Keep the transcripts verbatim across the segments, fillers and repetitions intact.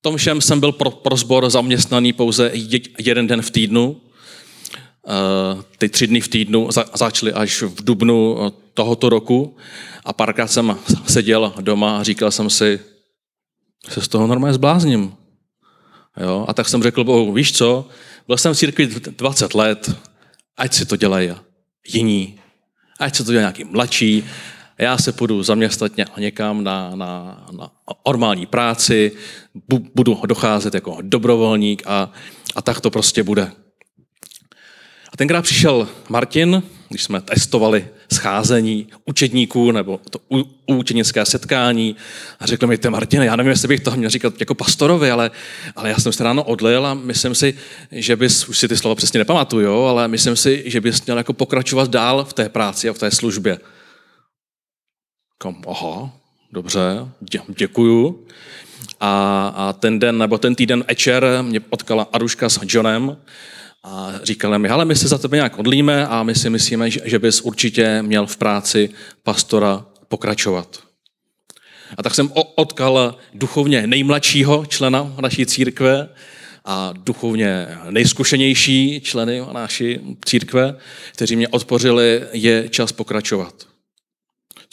tom všem jsem byl pro, pro sbor zaměstnaný pouze jeden den v týdnu. Ty tři dny v týdnu začaly až v dubnu tohoto roku a párkrát jsem seděl doma a říkal jsem si, se z toho normálně zblázním. Jo? A tak jsem řekl Bohu, víš co, byl jsem v církvi dvacet let, ať si to dělají jiní, ať se to dělají nějaký mladší, já se půjdu zaměstnat někam na, na, na normální práci, budu docházet jako dobrovolník a, a tak to prostě bude. A tenkrát přišel Martin, když jsme testovali scházení učedníků nebo to učednické setkání a řekl mi, ty Martine, já nevím, jestli bych to měl říkat jako pastorovi, ale, ale já jsem se ráno odlil a myslím si, že bys, už si ty slova přesně nepamatuju, jo, ale myslím si, že bys měl jako pokračovat dál v té práci a v té službě. Kom, aha, dobře, dě, děkuju. A, a ten den nebo ten týden večer mě potkala Aruška s Johnem a říkala mi, hele, my se za tebe nějak odlíme a my si myslíme, že bys určitě měl v práci pastora pokračovat. A tak jsem odkal duchovně nejmladšího člena naší církve a duchovně nejzkušenější členy naší církve, kteří mě podpořili, je čas pokračovat.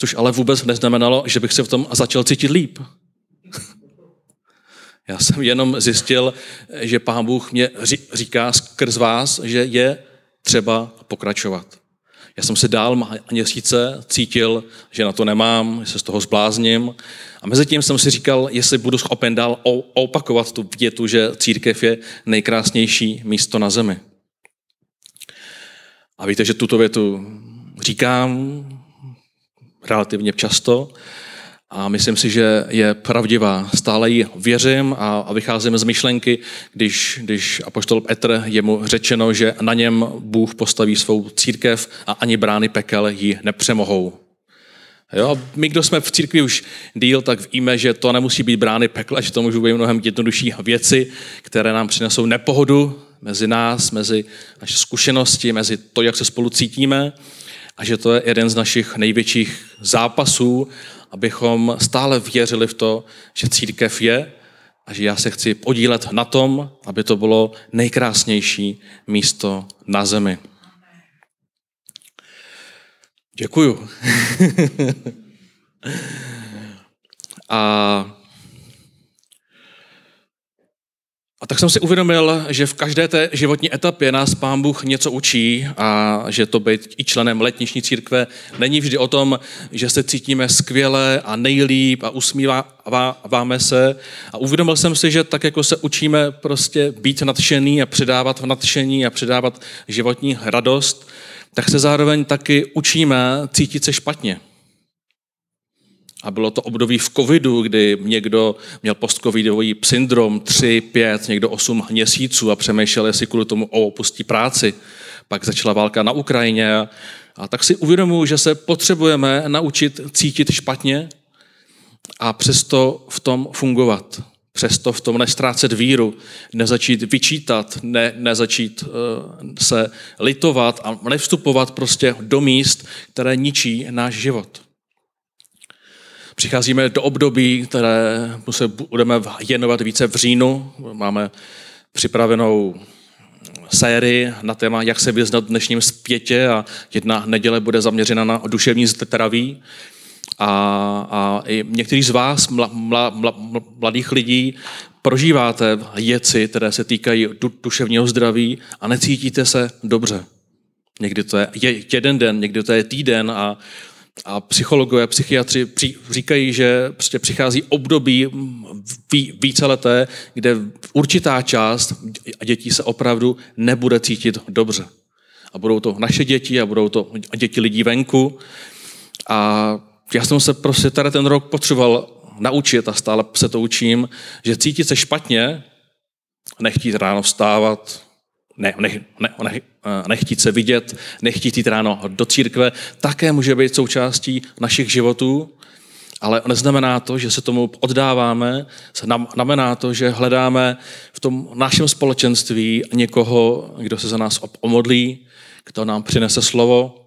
Což ale vůbec neznamenalo, že bych se v tom začal cítit líp. Já jsem jenom zjistil, že Pán Bůh mě říká skrz vás, že je třeba pokračovat. Já jsem se dál měsíce cítil, že na to nemám, že se z toho zblázním. A mezi tím jsem si říkal, jestli budu schopen dál opakovat tu větu, že církev je nejkrásnější místo na zemi. A víte, že tuto větu říkám relativně často, a myslím si, že je pravdivá. Stále ji věřím a vycházím z myšlenky, když, když apoštol Petr je mu řečeno, že na něm Bůh postaví svou církev a ani brány pekel ji nepřemohou. Jo, my, kdo jsme v církvi už díl, tak víme, že to nemusí být brány pekel, že to můžou být mnohem jednodušší věci, které nám přinesou nepohodu mezi nás, mezi naše zkušenosti, mezi to, jak se spolu cítíme a že to je jeden z našich největších zápasů, abychom stále věřili v to, že církev je a že já se chci podílet na tom, aby to bylo nejkrásnější místo na zemi. Děkuju. a, a tak jsem si uvědomil, že v každé té životní etapě nás Pán Bůh něco učí a že to být i členem letniční církve není vždy o tom, že se cítíme skvěle a nejlíp a usmíváme se. A uvědomil jsem si, že tak jako se učíme prostě být nadšený a předávat v nadšení a předávat životní radost, tak se zároveň taky učíme cítit se špatně. A bylo to období v covidu, kdy někdo měl postcovidový syndrom tři, pět, někdo osm měsíců a přemýšlel, jestli kvůli tomu opustí práci. Pak začala válka na Ukrajině. A tak si uvědomuji, že se potřebujeme naučit cítit špatně a přesto v tom fungovat. Přesto v tom neztrácet víru, nezačít vyčítat, ne, nezačít uh, se litovat a nevstupovat prostě do míst, které ničí náš život. Přicházíme do období, které se budeme věnovat více v říjnu. Máme připravenou sérii na téma, jak se vyznat v dnešním světě a jedna neděle bude zaměřena na duševní zdraví. A, a i někteří z vás, mla, mla, mla, mladých lidí, prožíváte věci, které se týkají du, duševního zdraví a necítíte se dobře. Někdy to je jeden den, někdy to je týden a A psychologové, psychiatři říkají, že prostě přichází období víceleté, kde určitá část dětí se opravdu nebude cítit dobře. A budou to naše děti a budou to děti lidí venku. A já jsem se prostě tady ten rok potřeboval naučit a stále se to učím, že cítit se špatně, nechtít ráno vstávat, Ne, ne, ne, nechtít se vidět, nechtít jít ráno do církve, také může být součástí našich životů, ale neznamená to, že se tomu oddáváme, znamená to, že hledáme v tom našem společenství někoho, kdo se za nás omodlí, kdo nám přinese slovo,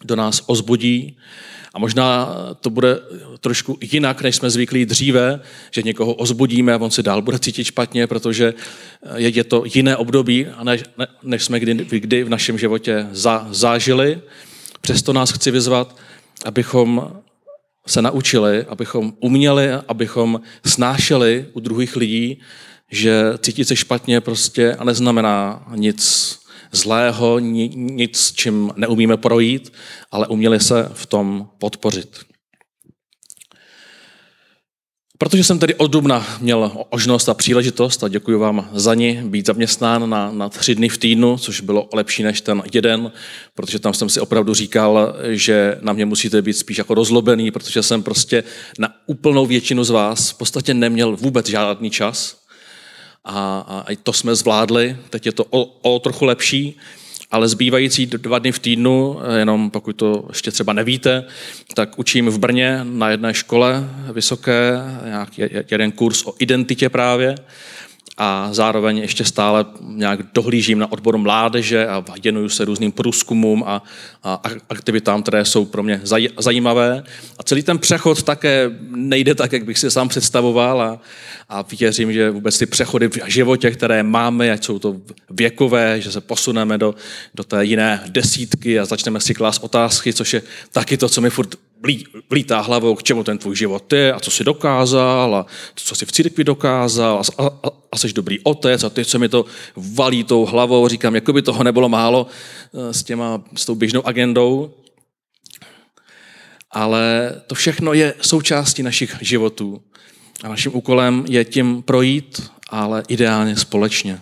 kdo nás ozbudí A možná to bude trošku jinak, než jsme zvyklí dříve, že někoho ozbudíme a on se dál bude cítit špatně, protože je to jiné období, než, než jsme kdy, kdy v našem životě za, zážili. Přesto nás chci vyzvat, abychom se naučili, abychom uměli, abychom snášeli u druhých lidí, že cítit se špatně prostě a neznamená nic zlého, nic, čím neumíme projít, ale uměli se v tom podpořit. Protože jsem tedy od dubna měl možnost a příležitost, a děkuji vám za ní, být zaměstnán na, na tři dny v týdnu, což bylo lepší než ten jeden, protože tam jsem si opravdu říkal, že na mě musíte být spíš jako rozlobený, protože jsem prostě na úplnou většinu z vás v podstatě neměl vůbec žádný čas. A i to jsme zvládli, teď je to o, o trochu lepší, ale zbývající dva dny v týdnu, jenom pokud to ještě třeba nevíte, tak učím v Brně na jedné škole vysoké, nějaký jeden kurz o identitě právě a zároveň ještě stále nějak dohlížím na odboru mládeže a věnuju se různým průzkumům a, a aktivitám, které jsou pro mě zaj, zajímavé. A celý ten přechod také nejde tak, jak bych si sám představoval a, a věřím, že vůbec ty přechody v životě, které máme, ať jsou to věkové, že se posuneme do, do té jiné desítky a začneme si klást otázky, což je taky to, co mi furt vlítá hlavou, k čemu ten tvůj život je a co jsi dokázal a co jsi v církvi dokázal a, a, a jsi dobrý otec a teď se mi to valí tou hlavou, říkám, jako by toho nebylo málo s, těma, s tou běžnou agendou. Ale to všechno je součástí našich životů a naším úkolem je tím projít, ale ideálně společně.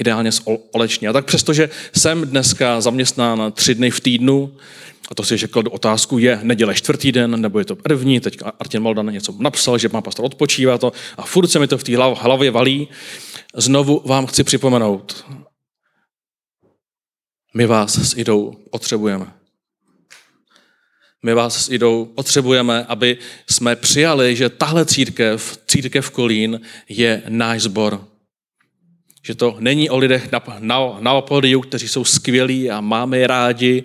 Ideálně společně. A tak přestože jsem dneska zaměstnán tři dny v týdnu, a to si řekl do otázku, je neděle čtvrtý den, nebo je to první, teď Artin Moldan něco napsal, že má pastor odpočívá to a furt se mi to v té hlavě valí. Znovu vám chci připomenout. My vás s Idou potřebujeme. My vás s Idou potřebujeme, aby jsme přijali, že tahle církev, církev Kolín, je náš sbor. Že to není o lidech na, na, na pódiu, kteří jsou skvělí a máme je rádi,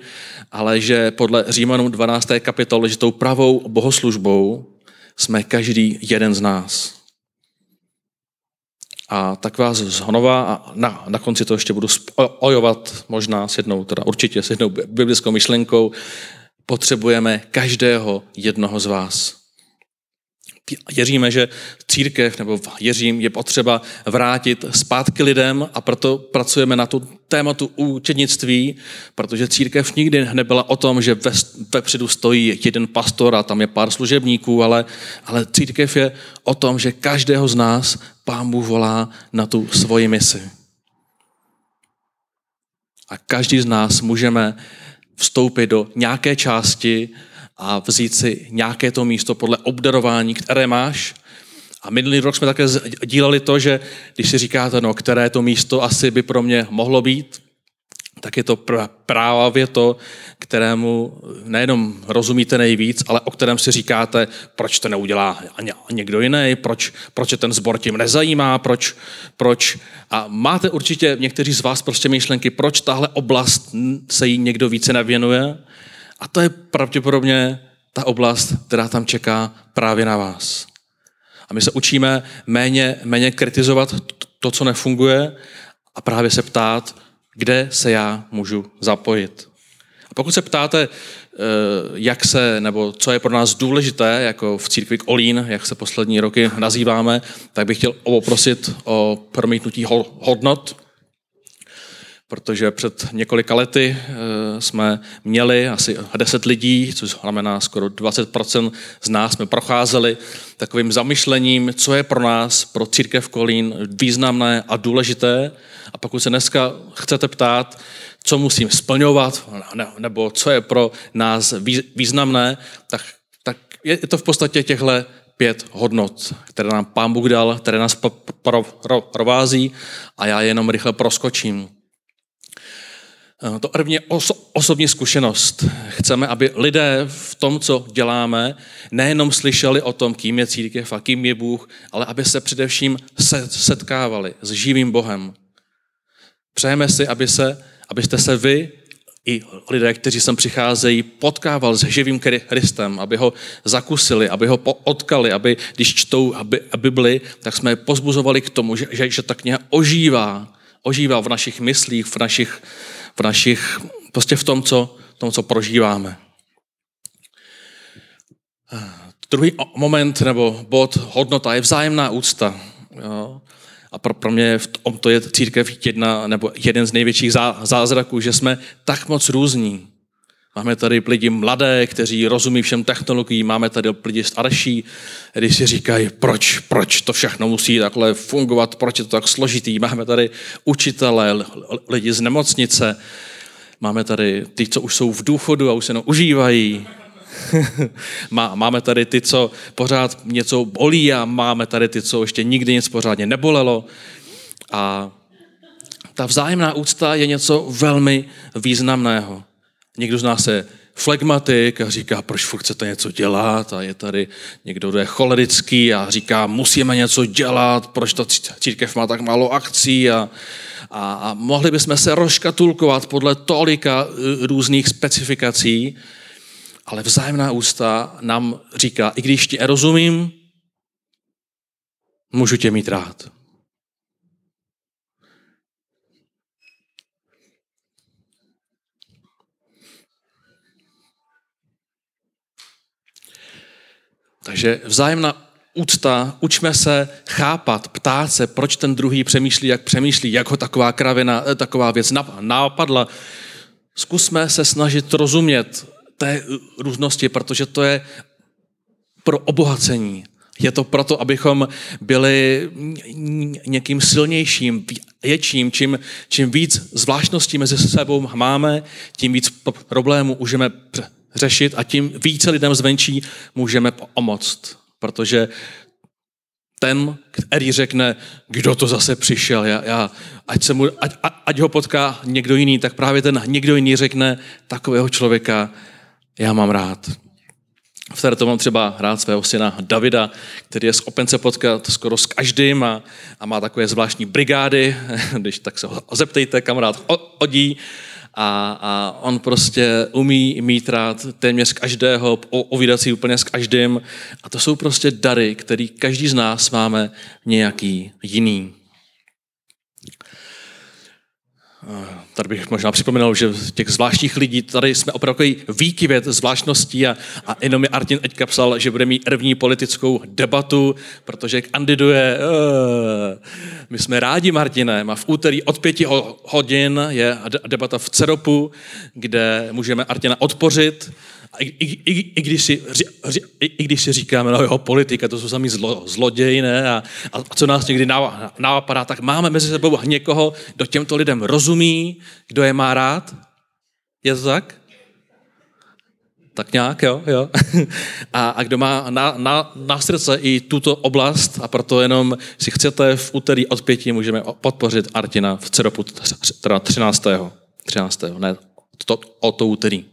ale že podle Římanů dvanácté kapitoly, že tou pravou bohoslužbou jsme každý jeden z nás. A tak vás zhnova, a na, na konci to ještě budu spojovat možná s jednou, teda určitě s jednou biblickou myšlenkou, potřebujeme každého jednoho z vás. Věříme, že církev, nebo věřím, je potřeba vrátit zpátky lidem a proto pracujeme na tu tématu učednictví, protože církev nikdy nebyla o tom, že vepředu stojí jeden pastor a tam je pár služebníků, ale, ale církev je o tom, že každého z nás Pán Bůh volá na tu svoji misi. A každý z nás můžeme vstoupit do nějaké části a vzít si nějaké to místo podle obdarování, které máš. A minulý rok jsme také dělali to, že když si říkáte, no, které to místo asi by pro mě mohlo být, tak je to právě to, kterému nejenom rozumíte nejvíc, ale o kterém si říkáte, proč to neudělá někdo jiný, proč, proč je ten sbor tím nezajímá, proč, proč. A máte určitě někteří z vás prostě myšlenky, proč tahle oblast se jí někdo více nevěnuje. A to je pravděpodobně ta oblast, která tam čeká právě na vás. A my se učíme méně, méně kritizovat to, co nefunguje a právě se ptát, kde se já můžu zapojit. A pokud se ptáte, jak se, nebo co je pro nás důležité, jako v církvi Kolín, jak se poslední roky nazýváme, tak bych chtěl poprosit o promítnutí hodnot, protože před několika lety jsme měli asi deset lidí, což znamená skoro dvacet procent z nás jsme procházeli takovým zamyšlením, co je pro nás, pro církev Kolín, významné a důležité. A pokud se dneska chcete ptát, co musím splňovat, nebo co je pro nás významné, tak, tak je to v podstatě těchto pět hodnot, které nám Pán Bůh dal, které nás provází a já jenom rychle proskočím. To první oso- osobní zkušenost. Chceme, aby lidé v tom, co děláme, nejenom slyšeli o tom, kým je církev a kým je Bůh, ale aby se především setkávali s živým Bohem. Přejeme si, aby se, abyste se vy i lidé, kteří sem přicházejí, potkával s živým Kristem, aby ho zakusili, aby ho potkali, aby když čtou Bibli, tak jsme je pozbuzovali k tomu, že, že, že ta kniha ožívá, ožívá v našich myslích, v našich, v našich prostě v tom, co, v tom, co prožíváme. Druhý moment nebo bod, hodnota, je vzájemná úcta. Jo. A pro, pro mě v tom, to je církev jedna, nebo jeden z největších zá, zázraků, že jsme tak moc různí. Máme tady lidi mladé, kteří rozumí všem technologiím, máme tady lidi starší, kteří si říkají, proč, proč to všechno musí takhle fungovat, proč je to tak složitý. Máme tady učitele, lidi z nemocnice, máme tady ty, co už jsou v důchodu a už se jenom užívají. Máme tady ty, co pořád něco bolí a máme tady ty, co ještě nikdy nic pořádně nebolelo. A ta vzájemná úcta je něco velmi významného. Někdo z nás je flegmatik a říká, proč furt chcete něco dělat, a je tady někdo, kdo je cholerický a říká, musíme něco dělat, proč ta církev má tak málo akcí a, a, a mohli bychom se rozškatulkovat podle tolika různých specifikací. Ale vzájemná úcta nám říká, i když ti nerozumím, můžu tě mít rád. Takže vzájemná úcta, učme se chápat, ptát se, proč ten druhý přemýšlí, jak přemýšlí, jak ho taková kravina, taková věc napadla. Zkusme se snažit rozumět té různosti, protože to je pro obohacení. Je to proto, abychom byli někým silnějším, větším, čím, čím víc zvláštností mezi sebou máme, tím víc problémů můžeme řešit a tím více lidem zvenčí můžeme pomoct. Protože ten, který řekne, kdo to zase přišel, já, já, ať, se mu, ať, ať ho potká někdo jiný, tak právě ten někdo jiný řekne, takového člověka já mám rád. V této mám třeba rád svého syna Davida, který je schopen se potkat skoro s každým a, a má takové zvláštní brigády, když tak se ho zeptejte, kamarád hodí. A, a on prostě umí mít rád téměř každého, povídat si úplně s každým. A to jsou prostě dary, který každý z nás máme nějaký jiný. Tady bych možná připomínal, že těch zvláštních lidí, tady jsme opravdu výkyvět zvláštností a, a jenom mi Artin teďka psal, že bude mít první politickou debatu, protože kandiduje. My jsme rádi, Martinem, a v úterý od pěti hodin je debata v CEROPu, kde můžeme Artina odpořit. I, i, i, i, když si, i, I když si říkáme, no jo, politika, to jsou samý zlo, zloději, ne? A, a co nás někdy napadá, tak máme mezi sebou někoho, kdo těmto lidem rozumí, kdo je má rád. Je to tak? Tak nějak, jo, jo. A, a kdo má na, na, na srdce i tuto oblast, a proto jenom si chcete v úterý od pěti můžeme podpořit Artina v CEROPu třináctého třináctého Ne, to, o to úterý.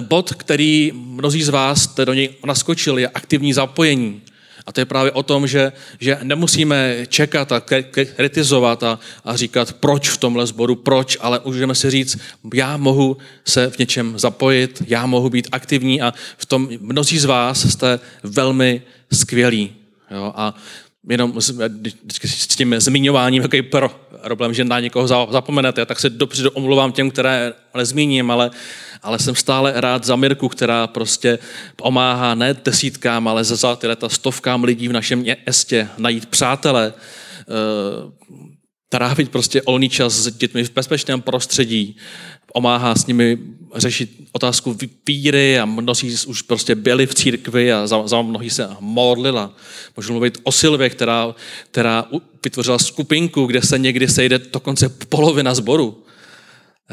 Bod, který mnozí z vás jste do něj naskočili, je aktivní zapojení. A to je právě o tom, že, že nemusíme čekat a kritizovat a, a říkat, proč v tomhle sboru, proč, ale můžeme si říct, já mohu se v něčem zapojit, já mohu být aktivní a v tom mnozí z vás jste velmi skvělí. Jo? A jenom s, s tím zmiňováním, jaký pro, problém, že na někoho zapomenete, tak se dopředu omluvám těm, které nezmíním, ale ale jsem stále rád za Mirku, která prostě pomáhá ne desítkám, ale za ty leta stovkám lidí v našem městě najít přátele, trávit prostě volný čas s dětmi v bezpečném prostředí, pomáhá s nimi řešit otázku víry a mnozí už prostě byli v církvi a za, za mnohý se modlila. Můžu mluvit o Silvě, která, která vytvořila skupinku, kde se někdy sejde dokonce polovina sboru.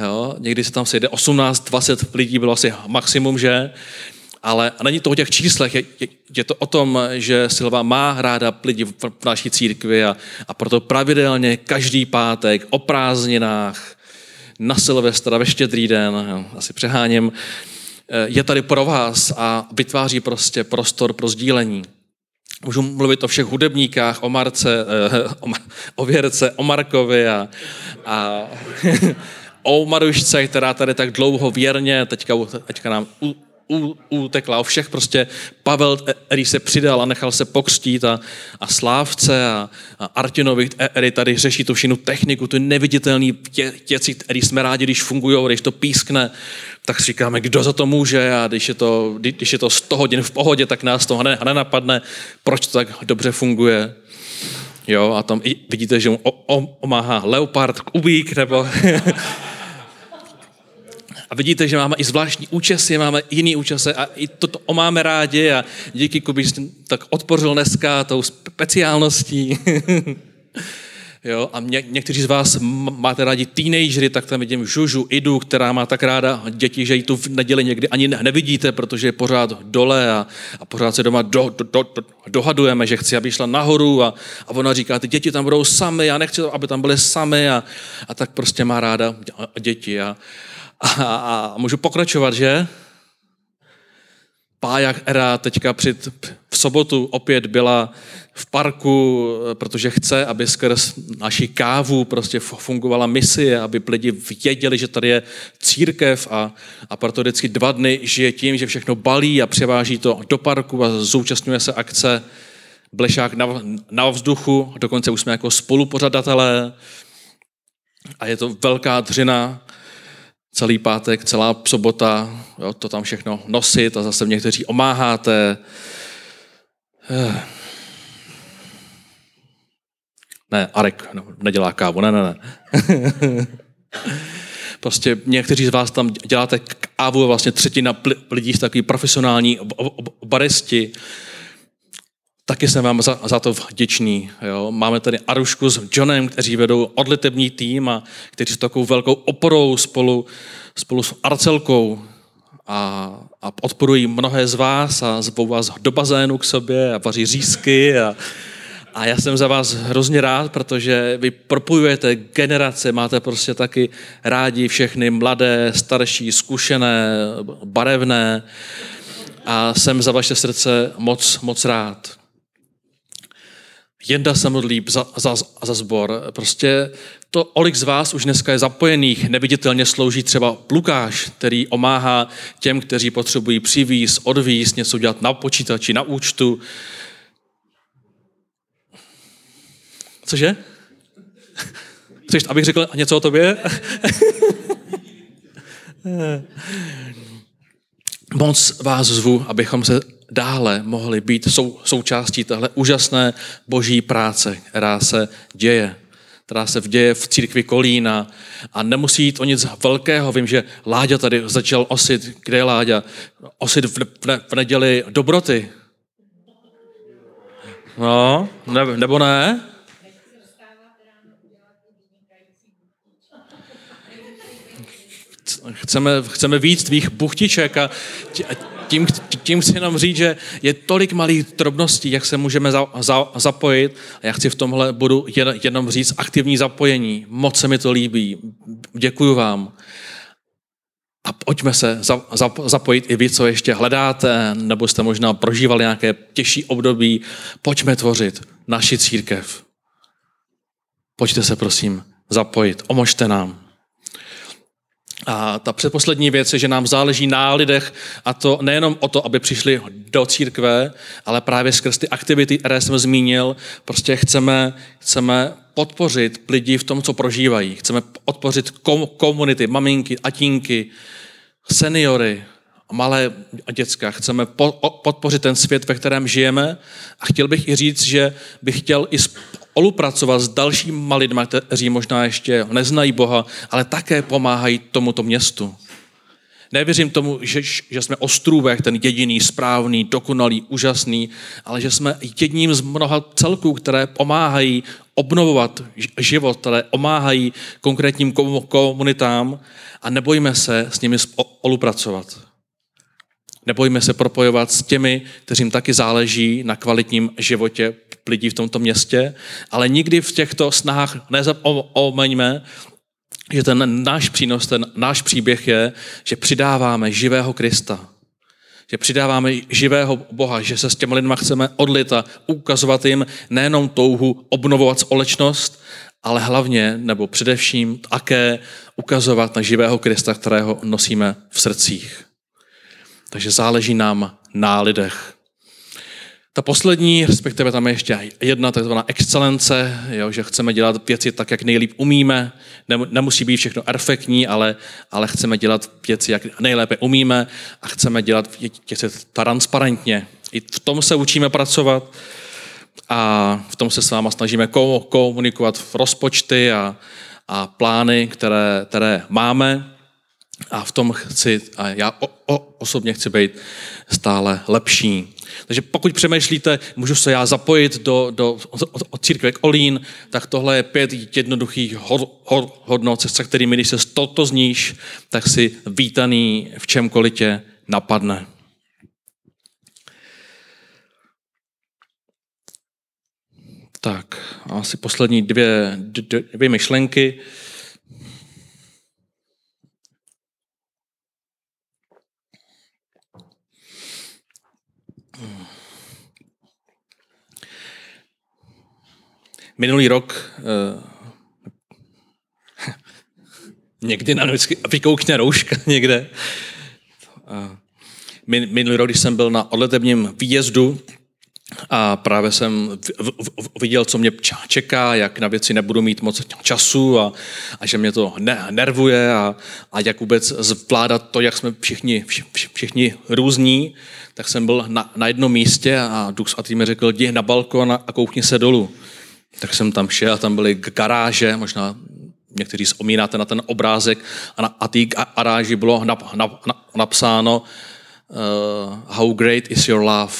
Jo, někdy se tam sejde osmnáct dvacet lidí, bylo asi maximum, že? Ale není to o těch číslech, je, je, je to o tom, že Silva má ráda lidi v, v naší církvi a, a proto pravidelně každý pátek o prázdninách, na Silvestra, ve Štědrý den, jo, asi přeháním, je tady pro vás a vytváří prostě prostor pro sdílení. Můžu mluvit o všech hudebníkách, o Marce, o, o Věrce, o Markovi a... a o Madušce, která tady tak dlouho věrně, teďka, teďka nám u, u, utekla o všech, prostě Pavel, který se přidal a nechal se pokřtít a, a Slávce a, a Artinovi, který tady řeší tu všechnu techniku, tu neviditelný věci, který jsme rádi, když fungují, když to pískne, tak si říkáme, kdo za to může a když je to, když je to sto hodin v pohodě, tak nás to nenapadne, proč to tak dobře funguje. Jo, a tam vidíte, že mu omáhá leopard, kubík, nebo... A vidíte, že máme i zvláštní účesy, máme jiný účesy a i toto máme rádi a díky Kubi jsem tak odpořil dneska tou speciálností. Jo, a ně, někteří z vás máte rádi teenagery, tak tam vidím Žužu, Idu, která má tak ráda děti, že ji tu v neděli někdy ani nevidíte, protože je pořád dole a, a pořád se doma do, do, do, dohadujeme, že chci, aby šla nahoru a, a ona říká, ty děti tam budou sami, já nechci, aby tam byly sami a, a tak prostě má ráda děti. A, a, a, a můžu pokračovat, že? Pájak era teďka před, v sobotu opět byla v parku, protože chce, aby skrz naši kávu prostě fungovala misie, aby lidi věděli, že tady je církev a, a proto vždycky dva dny žije tím, že všechno balí a převáží to do parku a zúčastňuje se akce Blešák na, na vzduchu, dokonce už jsme jako spolupořadatelé a je to velká dřina. Celý pátek, celá sobota, jo, to tam všechno nosit a zase někteří omáháte. Ne, Arek no, nedělá kávu, ne, ne, ne. Prostě někteří z vás tam děláte kávu a vlastně třetina lidí jsou takový profesionální baristi. Taky jsem vám za, za to vděčný. Jo. Máme tady Arušku s Johnem, kteří vedou odlitební tým a kteří jsou takovou velkou oporou spolu, spolu s Arcelkou a, a podporují mnohé z vás a zvou vás do bazénu k sobě a vaří řízky a, a já jsem za vás hrozně rád, protože vy propojujete generace, máte prostě taky rádi všechny mladé, starší, zkušené, barevné a jsem za vaše srdce moc, moc rád. Jenda se modlí za, za, za sbor. Prostě to olik z vás už dneska je zapojených. Neviditelně slouží třeba Lukáš, který omáhá těm, kteří potřebují přivíz, odvíz, něco dělat na počítači, na účtu. Cože? Chceš, abych řekl něco o tobě? Moc vás zvu, abychom se dále mohli být sou, součástí téhle úžasné boží práce, která se děje, která se děje v církvi Kolína a nemusí jít o nic velkého. Vím, že Láďa tady začal osit, kde je Láďa? Osit v, ne, v neděli dobroty. No, ne, nebo ne? Chceme, chceme víc tvých buchtiček a tím, tím chci jenom říct, že je tolik malých drobností, jak se můžeme za, za, zapojit a já chci v tomhle budu jen, jenom říct aktivní zapojení. Moc se mi to líbí. Děkuju vám. A pojďme se za, za, zapojit i vy, co ještě hledáte, nebo jste možná prožívali nějaké těžší období. Pojďme tvořit naši církev. Pojďte se prosím zapojit. Pomožte nám. A ta předposlední věc je, že nám záleží na lidech a to nejenom o to, aby přišli do církve, ale právě skrz ty aktivity, které jsem zmínil, prostě chceme, chceme podpořit lidi v tom, co prožívají. Chceme podpořit kom, komunity, maminky, tatínky, seniory, malé děcka. Chceme po, podpořit ten svět, ve kterém žijeme a chtěl bych i říct, že bych chtěl i spolupracovat s dalšíma lidmi, kteří možná ještě neznají Boha, ale také pomáhají tomuto městu. Nevěřím tomu, že, že jsme ostrůvek, ten jediný, správný, dokonalý, úžasný, ale že jsme jedním z mnoha celků, které pomáhají obnovovat život, které pomáhají konkrétním komunitám a nebojíme se s nimi spolupracovat. Nebojíme se propojovat s těmi, kteřím taky záleží na kvalitním životě lidí v tomto městě, ale nikdy v těchto snahách nezapomeňme, že ten náš přínos, ten náš příběh je, že přidáváme živého Krista, že přidáváme živého Boha, že se s těmi lidmi chceme odlit a ukazovat jim nejenom touhu obnovovat společnost, ale hlavně nebo především také ukazovat na živého Krista, kterého nosíme v srdcích. Takže záleží nám na lidech. Ta poslední, respektive tam je ještě jedna takzvaná excelence, jo, že chceme dělat věci tak, jak nejlíp umíme. Nemusí být všechno perfektní, ale, ale chceme dělat věci, jak nejlépe umíme a chceme dělat věci transparentně. I v tom se učíme pracovat a v tom se s váma snažíme komunikovat v rozpočty a, a plány, které, které máme. A v tom chci, a já o, o, osobně chci být stále lepší. Takže pokud přemýšlíte, můžu se já zapojit do, do, do, do církve Kolín, tak tohle je pět jednoduchých hod, hod, hodnot, se kterými, když se toto zníš, tak si vítaný v čemkoliv tě napadne. Tak, asi poslední dvě, dvě myšlenky. Minulý rok eh, někdy nám vykoukne rouška někde. Minulý rok, když jsem byl na odletebním výjezdu a právě jsem viděl, co mě čeká, jak na věci nebudu mít moc času a, a že mě to ne, nervuje a, a jak vůbec zvládat to, jak jsme všichni, všichni různí, tak jsem byl na, na jednom místě a Duch svatý mi řekl, jdi na balkon a koukni se dolů. Tak jsem tam šel a tam byly garáže, možná někteří vzpomínáte na ten obrázek a na a té garáži bylo nap, nap, nap, napsáno uh, How great is your love?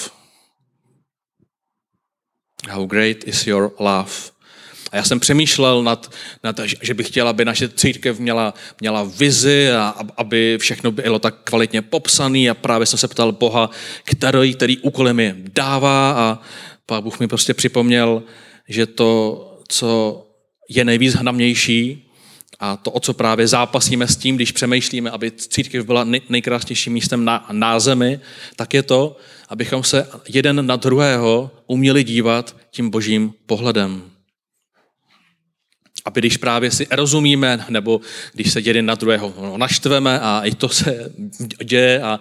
How great is your love? A já jsem přemýšlel nad, nad že bych chtěl, aby naše církev měla, měla vizi a aby všechno bylo tak kvalitně popsané a právě jsem se ptal Boha, který, který úkoly mi dává a Pán Bůh mi prostě připomněl, že to, co je nejvýznamnější a to, o co právě zápasíme s tím, když přemýšlíme, aby církev byla nejkrásnějším místem na, na zemi, tak je to, abychom se jeden na druhého uměli dívat tím božím pohledem. Aby když právě si rozumíme, nebo když se jeden na druhého naštveme a i to se děje a,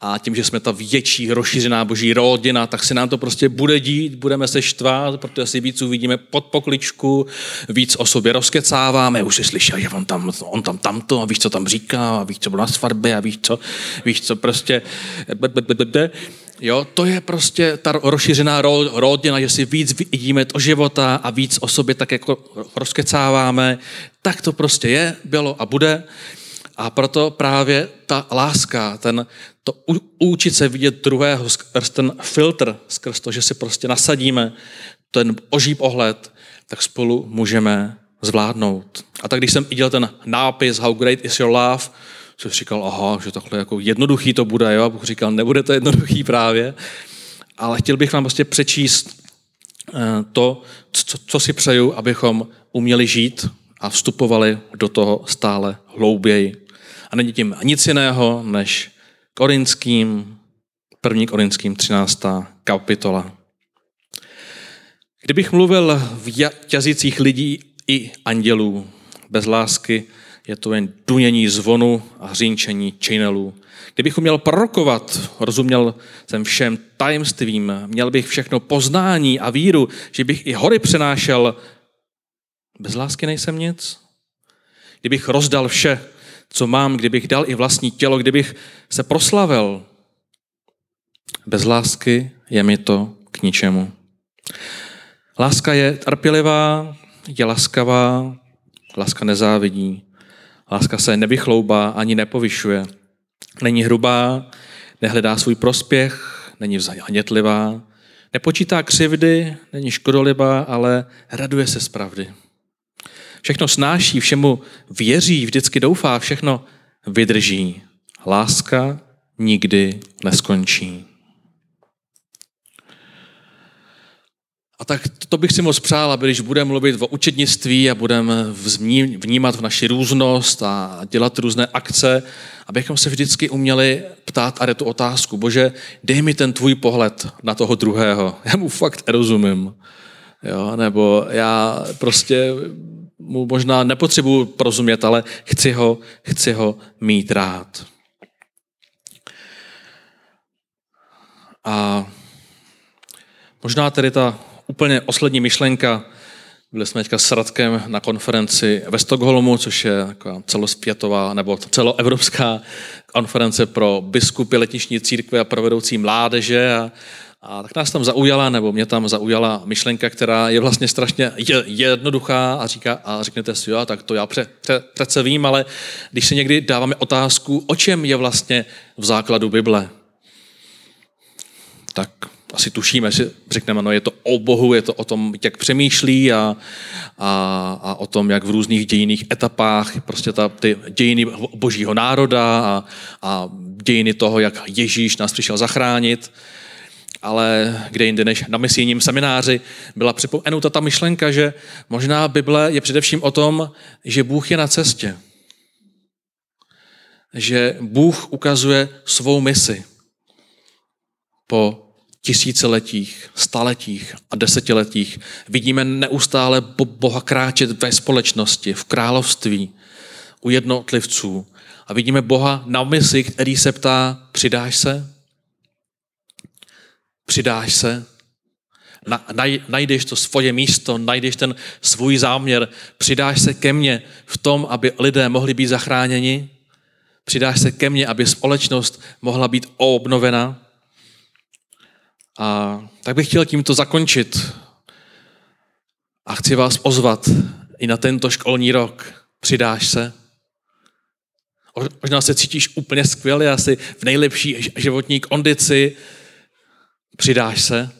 a tím, že jsme ta větší, rozšířená boží rodina, tak se nám to prostě bude dít, budeme se štvát, protože si víc uvidíme pod pokličku, víc o sobě rozkecáváme, už si slyšel, že on tam, on tam tamto a víš, co tam říká, a víš, co bylo na svatbě a víš, co, víš, co prostě... Jo, to je prostě ta rozšířená rodina, že si víc vidíme o života a víc o sobě tak jako rozkecáváme. Tak to prostě je, bylo a bude. A proto právě ta láska, ten, to učit se vidět druhého skrz ten filtr, skrz to, že si prostě nasadíme ten oží pohled, tak spolu můžeme zvládnout. A tak když jsem viděl ten nápis How great is your love, což říkal, aha, že takhle jako jednoduchý to bude, jo, a Bůh říkal, nebude to jednoduchý právě, ale chtěl bych vám prostě přečíst to, co, co si přeju, abychom uměli žít a vstupovali do toho stále hlouběji. A není tím nic jiného, než Korinským, první Korinským třináctá kapitola. Kdybych mluvil v jazycích lidí i andělů, bez lásky je to jen dunění zvonu a hřínčení činelů. Kdybych uměl prorokovat, rozuměl jsem všem tajemstvím, měl bych všechno poznání a víru, že bych i hory přenášel. Bez lásky nejsem nic. Kdybych rozdal vše, co mám, kdybych dal i vlastní tělo, kdybych se proslavil. Bez lásky je mi to k ničemu. Láska je trpělivá, je laskavá, láska nezávidí. Láska se nevychloubá ani nepovyšuje. Není hrubá, nehledá svůj prospěch, není vzánětlivá, nepočítá křivdy, není škodolibá, ale raduje se z pravdy. Všechno snáší, všemu věří, vždycky doufá, všechno vydrží. Láska nikdy neskončí. A tak to bych si moc přál, aby když budeme mluvit o učednictví a budeme vnímat v naši různost a dělat různé akce, abychom se vždycky uměli ptát a jde tu otázku. Bože, dej mi ten tvůj pohled na toho druhého. Já mu fakt nerozumím. Jo? Nebo já prostě mu možná nepotřebuji porozumět, ale chci ho, chci ho mít rád. A možná tedy ta úplně poslední myšlenka, byli jsme teďka s Radkem na konferenci ve Stockholmu, což je taková celosvětová nebo celoevropská konference pro biskupy letniční církve a pro vedoucí mládeže. A, a tak nás tam zaujala, nebo mě tam zaujala myšlenka, která je vlastně strašně jednoduchá a říká, a řeknete si, jo, tak to já pře, pře, přece vím, ale když si někdy dáváme otázku, o čem je vlastně v základu Bible, tak asi tušíme, si řekneme, no je to o Bohu, je to o tom, jak přemýšlí a, a, a o tom, jak v různých dějinných etapách, prostě ta, ty dějiny božího národa a, a dějiny toho, jak Ježíš nás přišel zachránit. Ale kde jinde než na misijním semináři byla připomenuta ta myšlenka, že možná Bible je především o tom, že Bůh je na cestě. Že Bůh ukazuje svou misi po tisíciletích, staletích a desetiletích. Vidíme neustále Boha kráčet ve společnosti, v království, u jednotlivců. A vidíme Boha na misi, který se ptá, přidáš se? Přidáš se? Na, naj, najdeš to svoje místo, najdeš ten svůj záměr, přidáš se ke mně v tom, aby lidé mohli být zachráněni? Přidáš se ke mně, aby společnost mohla být obnovena? A tak bych chtěl tímto zakončit a chci vás pozvat i na tento školní rok. Přidáš se? Možná se cítíš úplně skvěle, asi v nejlepší životní kondici. Přidáš se?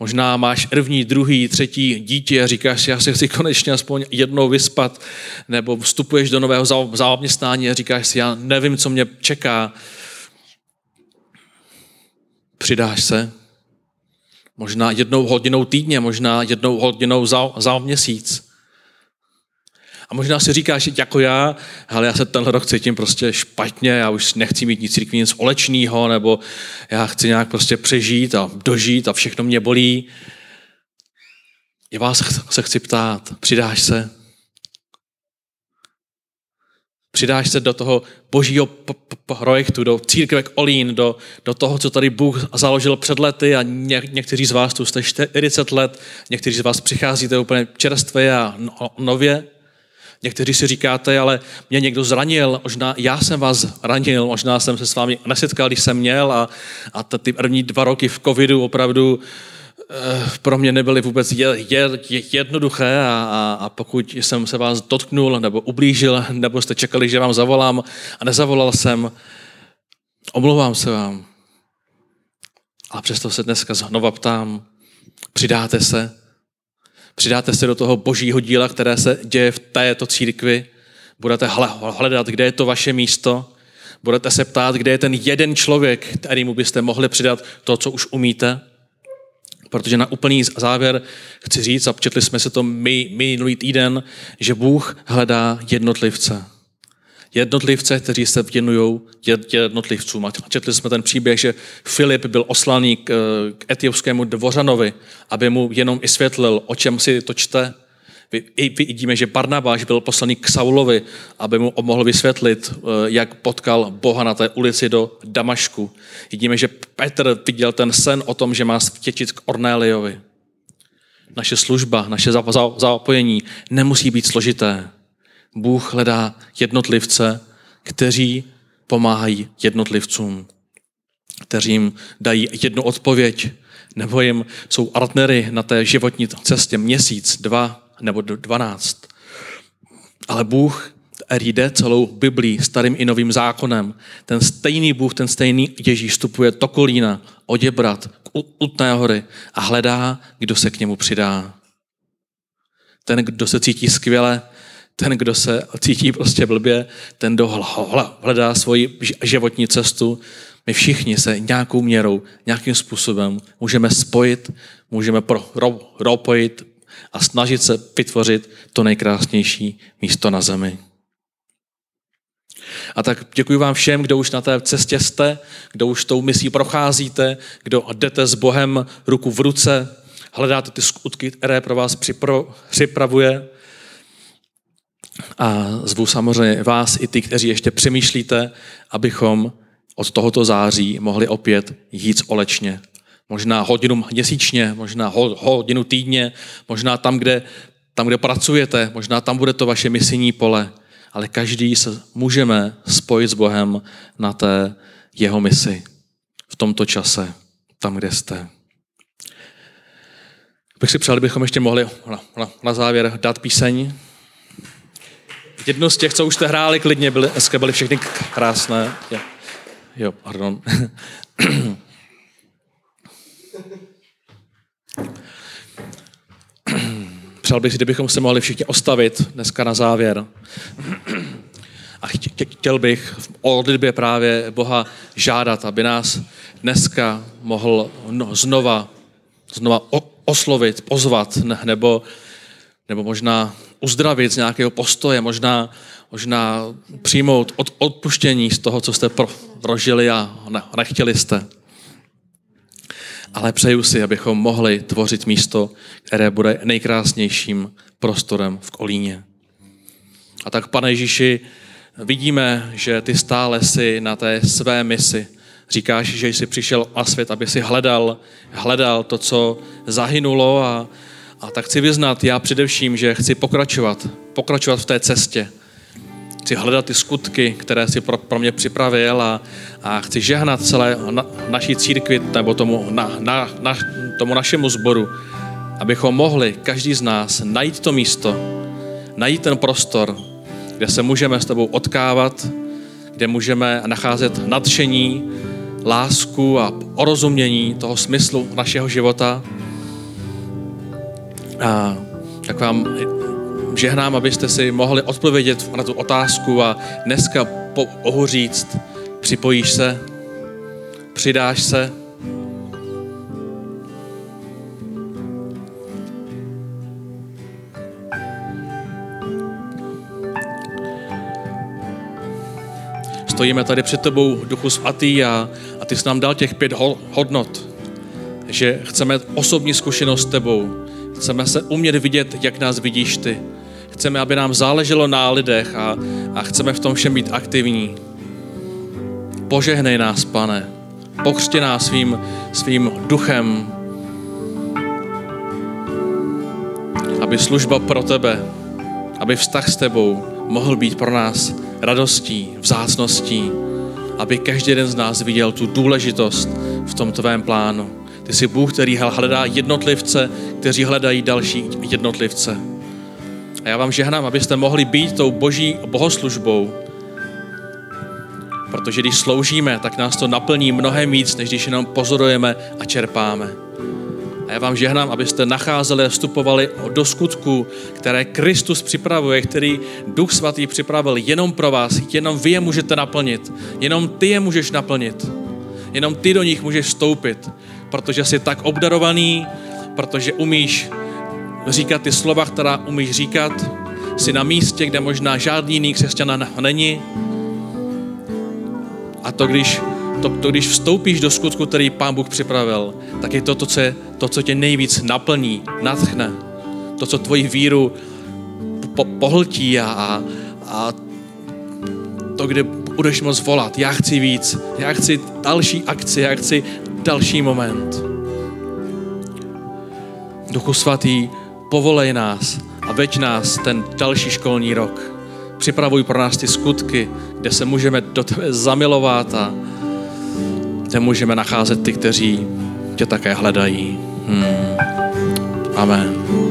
Možná máš první, druhý, třetí dítě a říkáš si, já se chci konečně aspoň jednou vyspat, nebo vstupuješ do nového zaměstnání a říkáš si, já nevím, co mě čeká. Přidáš se? Možná jednou hodinou týdně, možná jednou hodinou za, za měsíc. A možná si říkáš, jako já, hele, já se tenhle rok cítím prostě špatně, já už nechci mít nic církví, nic olečného, nebo já chci nějak prostě přežít a dožít a všechno mě bolí. Já vás se chci ptát, přidáš se? Přidáš se do toho božího p- p- projektu, do církve Kolín, do, do toho, co tady Bůh založil před lety a ně, někteří z vás tu jste čtyřicet let, někteří z vás přicházíte úplně čerstvě a no, nově. Někteří si říkáte, ale mě někdo zranil, možná já jsem vás ranil, možná jsem se s vámi nesetkal, když jsem měl a, a ty první dva roky v covidu opravdu pro mě nebyly vůbec jednoduché a, a, a pokud jsem se vás dotknul nebo ublížil, nebo jste čekali, že vám zavolám a nezavolal jsem, omlouvám se vám. A přesto se dneska znova ptám, přidáte se? Přidáte se do toho božího díla, které se děje v této církvi? Budete hledat, kde je to vaše místo? Budete se ptát, kde je ten jeden člověk, kterému byste mohli přidat to, co už umíte? Protože na úplný závěr chci říct, a četli jsme se to my, minulý týden, že Bůh hledá jednotlivce. Jednotlivce, kteří se věnují jednotlivcům. A četli jsme ten příběh, že Filip byl oslaný k, k etiopskému dvořanovi, aby mu jenom i světlil, o čem si to čte. I vidíme, že Barnabáš byl poslaný k Saulovi, aby mu mohl vysvětlit, jak potkal Boha na té ulici do Damašku. Vidíme, že Petr viděl ten sen o tom, že má vtěčit k Ornéliovi. Naše služba, naše zapojení nemusí být složité. Bůh hledá jednotlivce, kteří pomáhají jednotlivcům, kteří jim dají jednu odpověď, nebo jim jsou partnery na té životní cestě měsíc, dva, nebo do dvanáct. Ale Bůh, který jde celou Biblí, starým i novým zákonem, ten stejný Bůh, ten stejný Ježíš vstupuje do Kolína, Oděbrat, k Utné hory a hledá, kdo se k němu přidá. Ten, kdo se cítí skvěle, ten, kdo se cítí prostě blbě, ten, kdo hledá svoji životní cestu. My všichni se nějakou měrou, nějakým způsobem můžeme spojit, můžeme propojit, a snažit se vytvořit to nejkrásnější místo na zemi. A tak děkuji vám všem, kdo už na té cestě jste, kdo už tou misí procházíte, kdo jdete s Bohem ruku v ruce, hledáte ty skutky, které pro vás připro, připravuje. A zvu samozřejmě vás i ty, kteří ještě přemýšlíte, abychom od tohoto září mohli opět jít společně. Možná hodinu měsíčně, možná hodinu týdně, možná tam, kde, tam, kde pracujete, možná tam bude to vaše misijní pole, ale každý se můžeme spojit s Bohem na té jeho misi v tomto čase, tam, kde jste. Bych si přál, kdybychom ještě mohli na, na, na závěr dát píseň. Jedno z těch, co už jste hráli klidně, byly, dneska byly všechny krásné. Jo, jo pardon. Přál bych si, kdybychom se mohli všichni ostavit dneska na závěr. A chtěl bych v modlitbě právě Boha žádat, aby nás dneska mohl no, znova, znova oslovit, pozvat, nebo, nebo možná uzdravit z nějakého postoje, možná, možná přijmout od, odpuštění z toho, co jste prožili a nechtěli jste. Ale přeju si, abychom mohli tvořit místo, které bude nejkrásnějším prostorem v Kolíně. A tak, Pane Ježíši, vidíme, že ty stále jsi na té své misi. Říkáš, že jsi přišel na svět, aby si hledal, hledal to, co zahynulo a, a tak chci vyznat já především, že chci pokračovat, pokračovat v té cestě. Chci hledat ty skutky, které jsi pro, pro mě připravil a, a chci žehnat celé na, naší církvi nebo tomu, na, na, na, tomu našemu sboru, abychom mohli každý z nás najít to místo, najít ten prostor, kde se můžeme s tebou odkávat, kde můžeme nacházet nadšení, lásku a porozumění toho smyslu našeho života. A tak vám žehnám, abyste si mohli odpovědět na tu otázku a dneska po ohu říct, připojíš se, přidáš se. Stojíme tady před tebou, Duchu Svatý, a, a ty jsi nám dal těch pět hodnot, že chceme osobní zkušenost s tebou, chceme se umět vidět, jak nás vidíš ty, chceme, aby nám záleželo na lidech a, a chceme v tom všem být aktivní. Požehnej nás, Pane, pokřti nás svým, svým duchem, aby služba pro tebe, aby vztah s tebou mohl být pro nás radostí, vzácností, aby každý jeden z nás viděl tu důležitost v tom tvém plánu. Ty jsi Bůh, který hledá jednotlivce, kteří hledají další jednotlivce. A já vám žehnám, abyste mohli být tou boží bohoslužbou, protože když sloužíme, tak nás to naplní mnohem víc, než když jenom pozorujeme a čerpáme. A já vám žehnám, abyste nacházeli a vstupovali do skutků, které Kristus připravuje, který Duch Svatý připravil jenom pro vás, jenom vy je můžete naplnit, jenom ty je můžeš naplnit, jenom ty do nich můžeš vstoupit, protože jsi tak obdarovaný, protože umíš říkat ty slova, která umíš říkat, jsi na místě, kde možná žádný jiný křesťan není. A to, když To, to, když vstoupíš do skutku, který Pán Bůh připravil, tak je to, to, co, je, to, co tě nejvíc naplní, natchne. To, co tvoji víru po, pohltí a, a, a to, kde budeš moct volat. Já chci víc, já chci další akci, já chci další moment. Duchu Svatý, povolej nás a veď nás ten další školní rok. Připravuj pro nás ty skutky, kde se můžeme do tebe zamilovat a nemůžeme nacházet ty, kteří tě také hledají. Hmm. Amen.